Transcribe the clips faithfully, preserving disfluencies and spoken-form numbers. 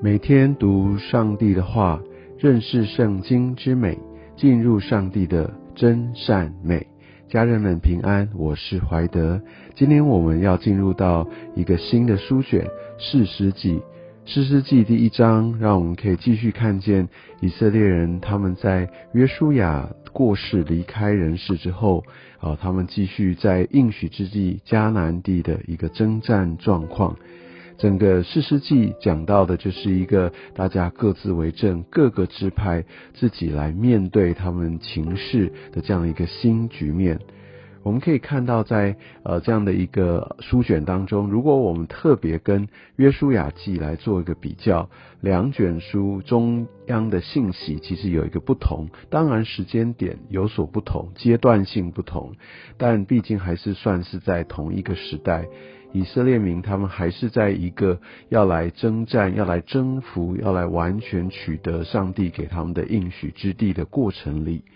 每天读上帝的话，认识圣经之美，进入上帝的真善美。家人们平安，我是怀德。今天我们要进入到一个新的书卷《士师记》。《士师记》第一章，让我们可以继续看见以色列人他们在约书亚过世离开人世之后，啊，他们继续在应许之地迦南地的一个征战状况。整个士师记讲到的就是一个大家各自为政，各个支派自己来面对他们情势的这样一个新局面。我们可以看到在呃这样的一个书卷当中，如果我们特别跟约书亚记来做一个比较，两卷书中央的信息其实有一个不同，当然时间点有所不同，阶段性不同，但毕竟还是算是在同一个时代。以色列民他们还是在一个要来征战，要来征服，要来完全取得上帝给他们的应许之地的过程里。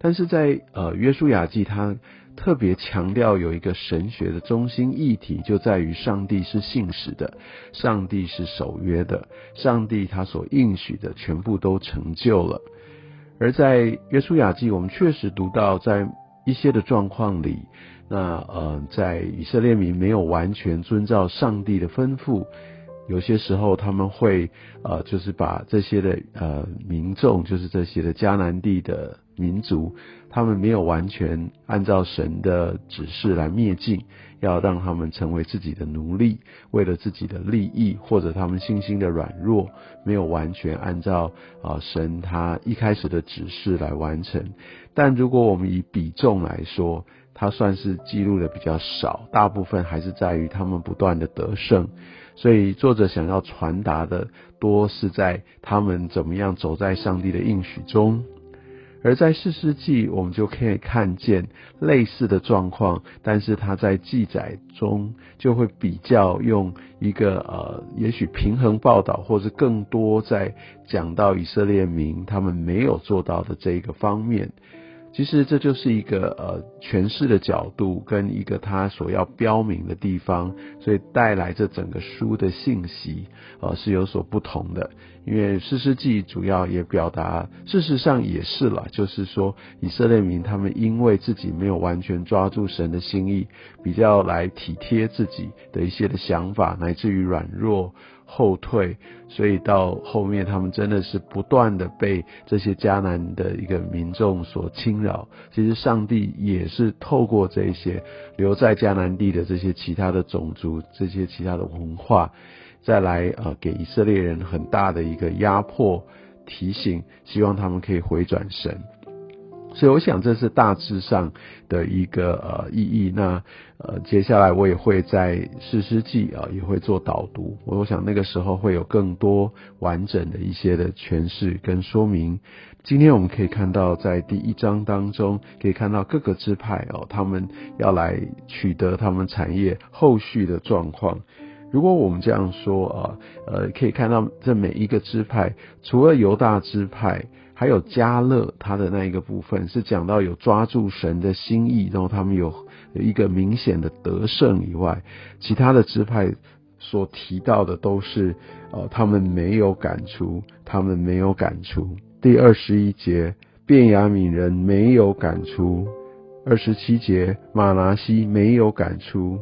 但是在呃约书亚记，他特别强调有一个神学的中心议题，就在于上帝是信实的，上帝是守约的，上帝他所应许的全部都成就了。而在约书亚记，我们确实读到在一些的状况里，那呃，在以色列民没有完全遵照上帝的吩咐，有些时候他们会呃，就是把这些的呃民众，就是这些的迦南地的民族，他们没有完全按照神的指示来灭尽，要让他们成为自己的奴隶，为了自己的利益，或者他们信心的软弱，没有完全按照呃神他一开始的指示来完成。但如果我们以比重来说，它算是记录的比较少，大部分还是在于他们不断的得胜，所以作者想要传达的多是在他们怎么样走在上帝的应许中。而在士师记，我们就可以看见类似的状况，但是它在记载中就会比较用一个呃，也许平衡报道，或是更多在讲到以色列民他们没有做到的这一个方面。其实这就是一个呃诠释的角度跟一个他所要标明的地方，所以带来这整个书的信息呃是有所不同的。因为士师记主要也表达，事实上也是啦，就是说以色列民他们因为自己没有完全抓住神的心意，比较来体贴自己的一些的想法，乃至于软弱后退，所以到后面他们真的是不断的被这些迦南的一个民众所侵扰。其实上帝也是透过这些留在迦南地的这些其他的种族，这些其他的文化，再来呃给以色列人很大的一个压迫提醒，希望他们可以回转神。所以我想这是大致上的一个呃意义。那呃接下来我也会在士师记啊也会做导读，我想那个时候会有更多完整的一些的诠释跟说明。今天我们可以看到在第一章当中，可以看到各个支派哦他们要来取得他们产业后续的状况。如果我们这样说啊，呃，可以看到这每一个支派，除了犹大支派，还有迦勒他的那一个部分是讲到有抓住神的心意，然后他们有一个明显的得胜以外，其他的支派所提到的都是呃，他们没有赶出，他们没有赶出。第二十一节，便雅悯人没有赶出；二十七节，马拿西没有赶出。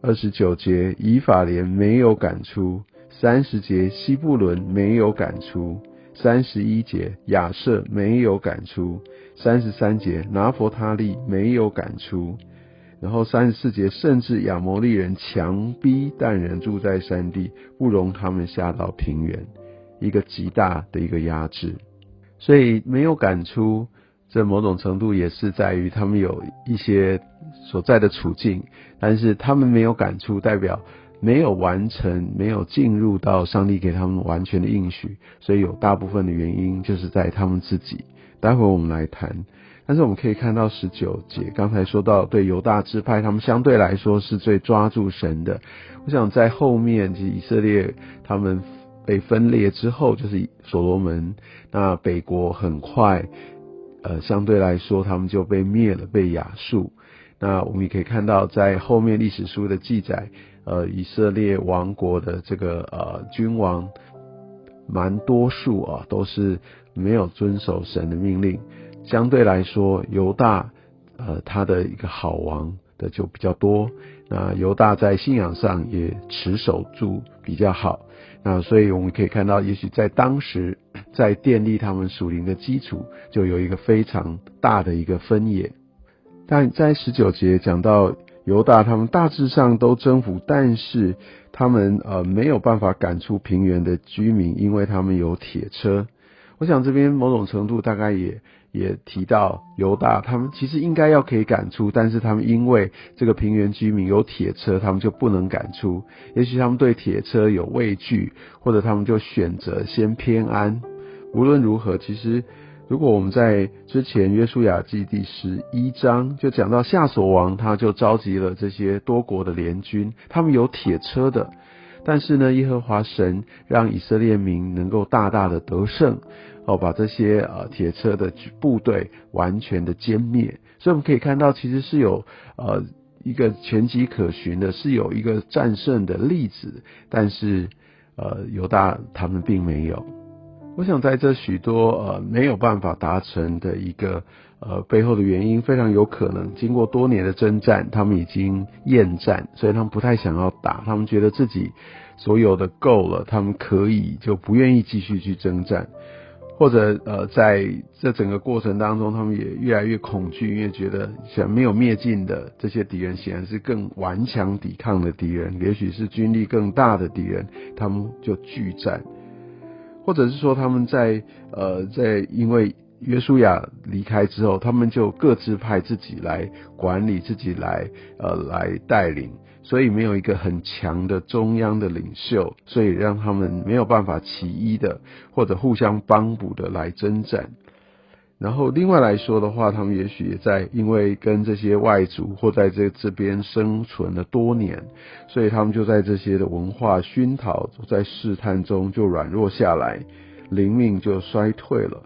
二十九节，以法莲没有赶出；三十节，西布伦没有赶出；三十一节，亚设没有赶出；三十三节，拿弗他利没有赶出。然后三十四节，甚至亚摩利人强逼但人住在山地，不容他们下到平原，一个极大的一个压制。所以没有赶出，这某种程度也是在于他们有一些所在的处境，但是他们没有赶出，代表没有完成，没有进入到上帝给他们完全的应许，所以有大部分的原因就是在他们自己，待会我们来谈。但是我们可以看到十九节，刚才说到对犹大支派他们相对来说是最抓住神的。我想在后面其实以色列他们被分裂之后，就是所罗门，那北国很快呃，相对来说他们就被灭了，被亚述。那我们也可以看到在后面历史书的记载，呃，以色列王国的这个呃君王蛮多数啊都是没有遵守神的命令。相对来说，犹大呃他的一个好王的就比较多，那犹大在信仰上也持守住比较好。那所以我们可以看到，也许在当时在奠定他们属灵的基础，就有一个非常大的一个分野。但在十九节讲到犹大他们大致上都征服，但是他们呃没有办法赶出平原的居民，因为他们有铁车。我想这边某种程度大概也也提到犹大他们其实应该要可以赶出，但是他们因为这个平原居民有铁车，他们就不能赶出。也许他们对铁车有畏惧，或者他们就选择先偏安。无论如何，其实如果我们在之前约书亚记第十一章就讲到夏所王他就召集了这些多国的联军，他们有铁车的，但是呢耶和华神让以色列民能够大大的得胜，哦，把这些呃铁车的部队完全的歼灭。所以我们可以看到其实是有呃一个前迹可循的，是有一个战胜的例子，但是呃犹大他们并没有。我想在这许多呃没有办法达成的一个呃背后的原因，非常有可能经过多年的征战，他们已经厌战，所以他们不太想要打，他们觉得自己所有的够了，他们可以就不愿意继续去征战。或者呃在这整个过程当中，他们也越来越恐惧，因为觉得想没有灭尽的这些敌人显然是更顽强抵抗的敌人，也许是军力更大的敌人，他们就拒战。或者是说他们在呃在因为约书亚离开之后，他们就各自派自己来管理，自己来呃来带领，所以没有一个很强的中央的领袖，所以让他们没有办法齐一的或者互相帮补的来征战。然后另外来说的话，他们也许也在因为跟这些外族或在这这边生存了多年，所以他们就在这些的文化熏陶，在试探中就软弱下来，灵命就衰退了，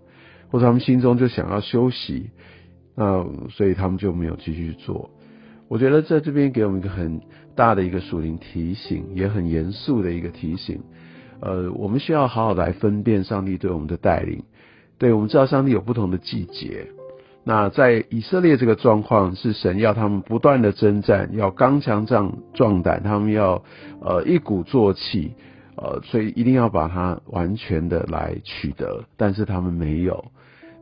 或者他们心中就想要休息，那所以他们就没有继续做。我觉得在这边给我们一个很大的一个属灵提醒，也很严肃的一个提醒，呃，我们需要好好来分辨上帝对我们的带领。对，我们知道上帝有不同的季节，那在以色列这个状况是神要他们不断的征战，要刚强壮胆，他们要呃一鼓作气，呃，所以一定要把它完全的来取得，但是他们没有。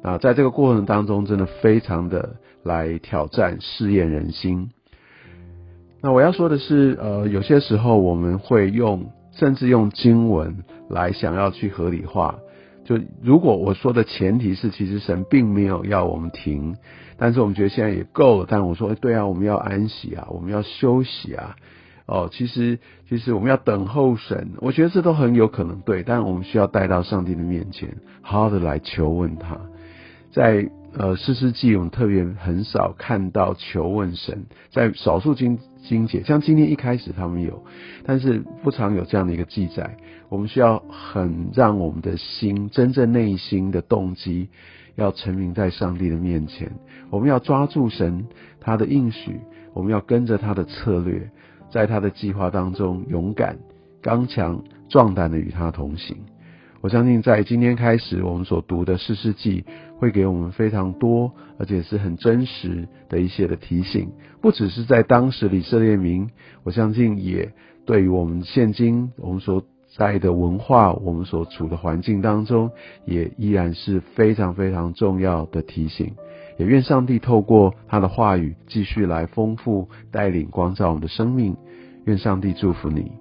那在这个过程当中，真的非常的来挑战试验人心。那我要说的是，呃，有些时候我们会用，甚至用经文来想要去合理化。就如果我说的前提是其实神并没有要我们停，但是我们觉得现在也够了，但我说、欸、对啊，我们要安息啊，我们要休息啊，哦，其实其实我们要等候神，我觉得这都很有可能对，但我们需要带到上帝的面前，好好的来求问他。在呃士师记我们特别很少看到求问神，在少数经经节像今天一开始他们有，但是不常有这样的一个记载。我们需要很让我们的心真正内心的动机要沉明在上帝的面前，我们要抓住神他的应许，我们要跟着他的策略，在他的计划当中勇敢刚强壮胆的与他同行。我相信在今天开始我们所读的士师记会给我们非常多而且是很真实的一些的提醒，不只是在当时以色列民，我相信也对于我们现今我们所在的文化，我们所处的环境当中，也依然是非常非常重要的提醒。也愿上帝透过他的话语继续来丰富带领光照我们的生命。愿上帝祝福你。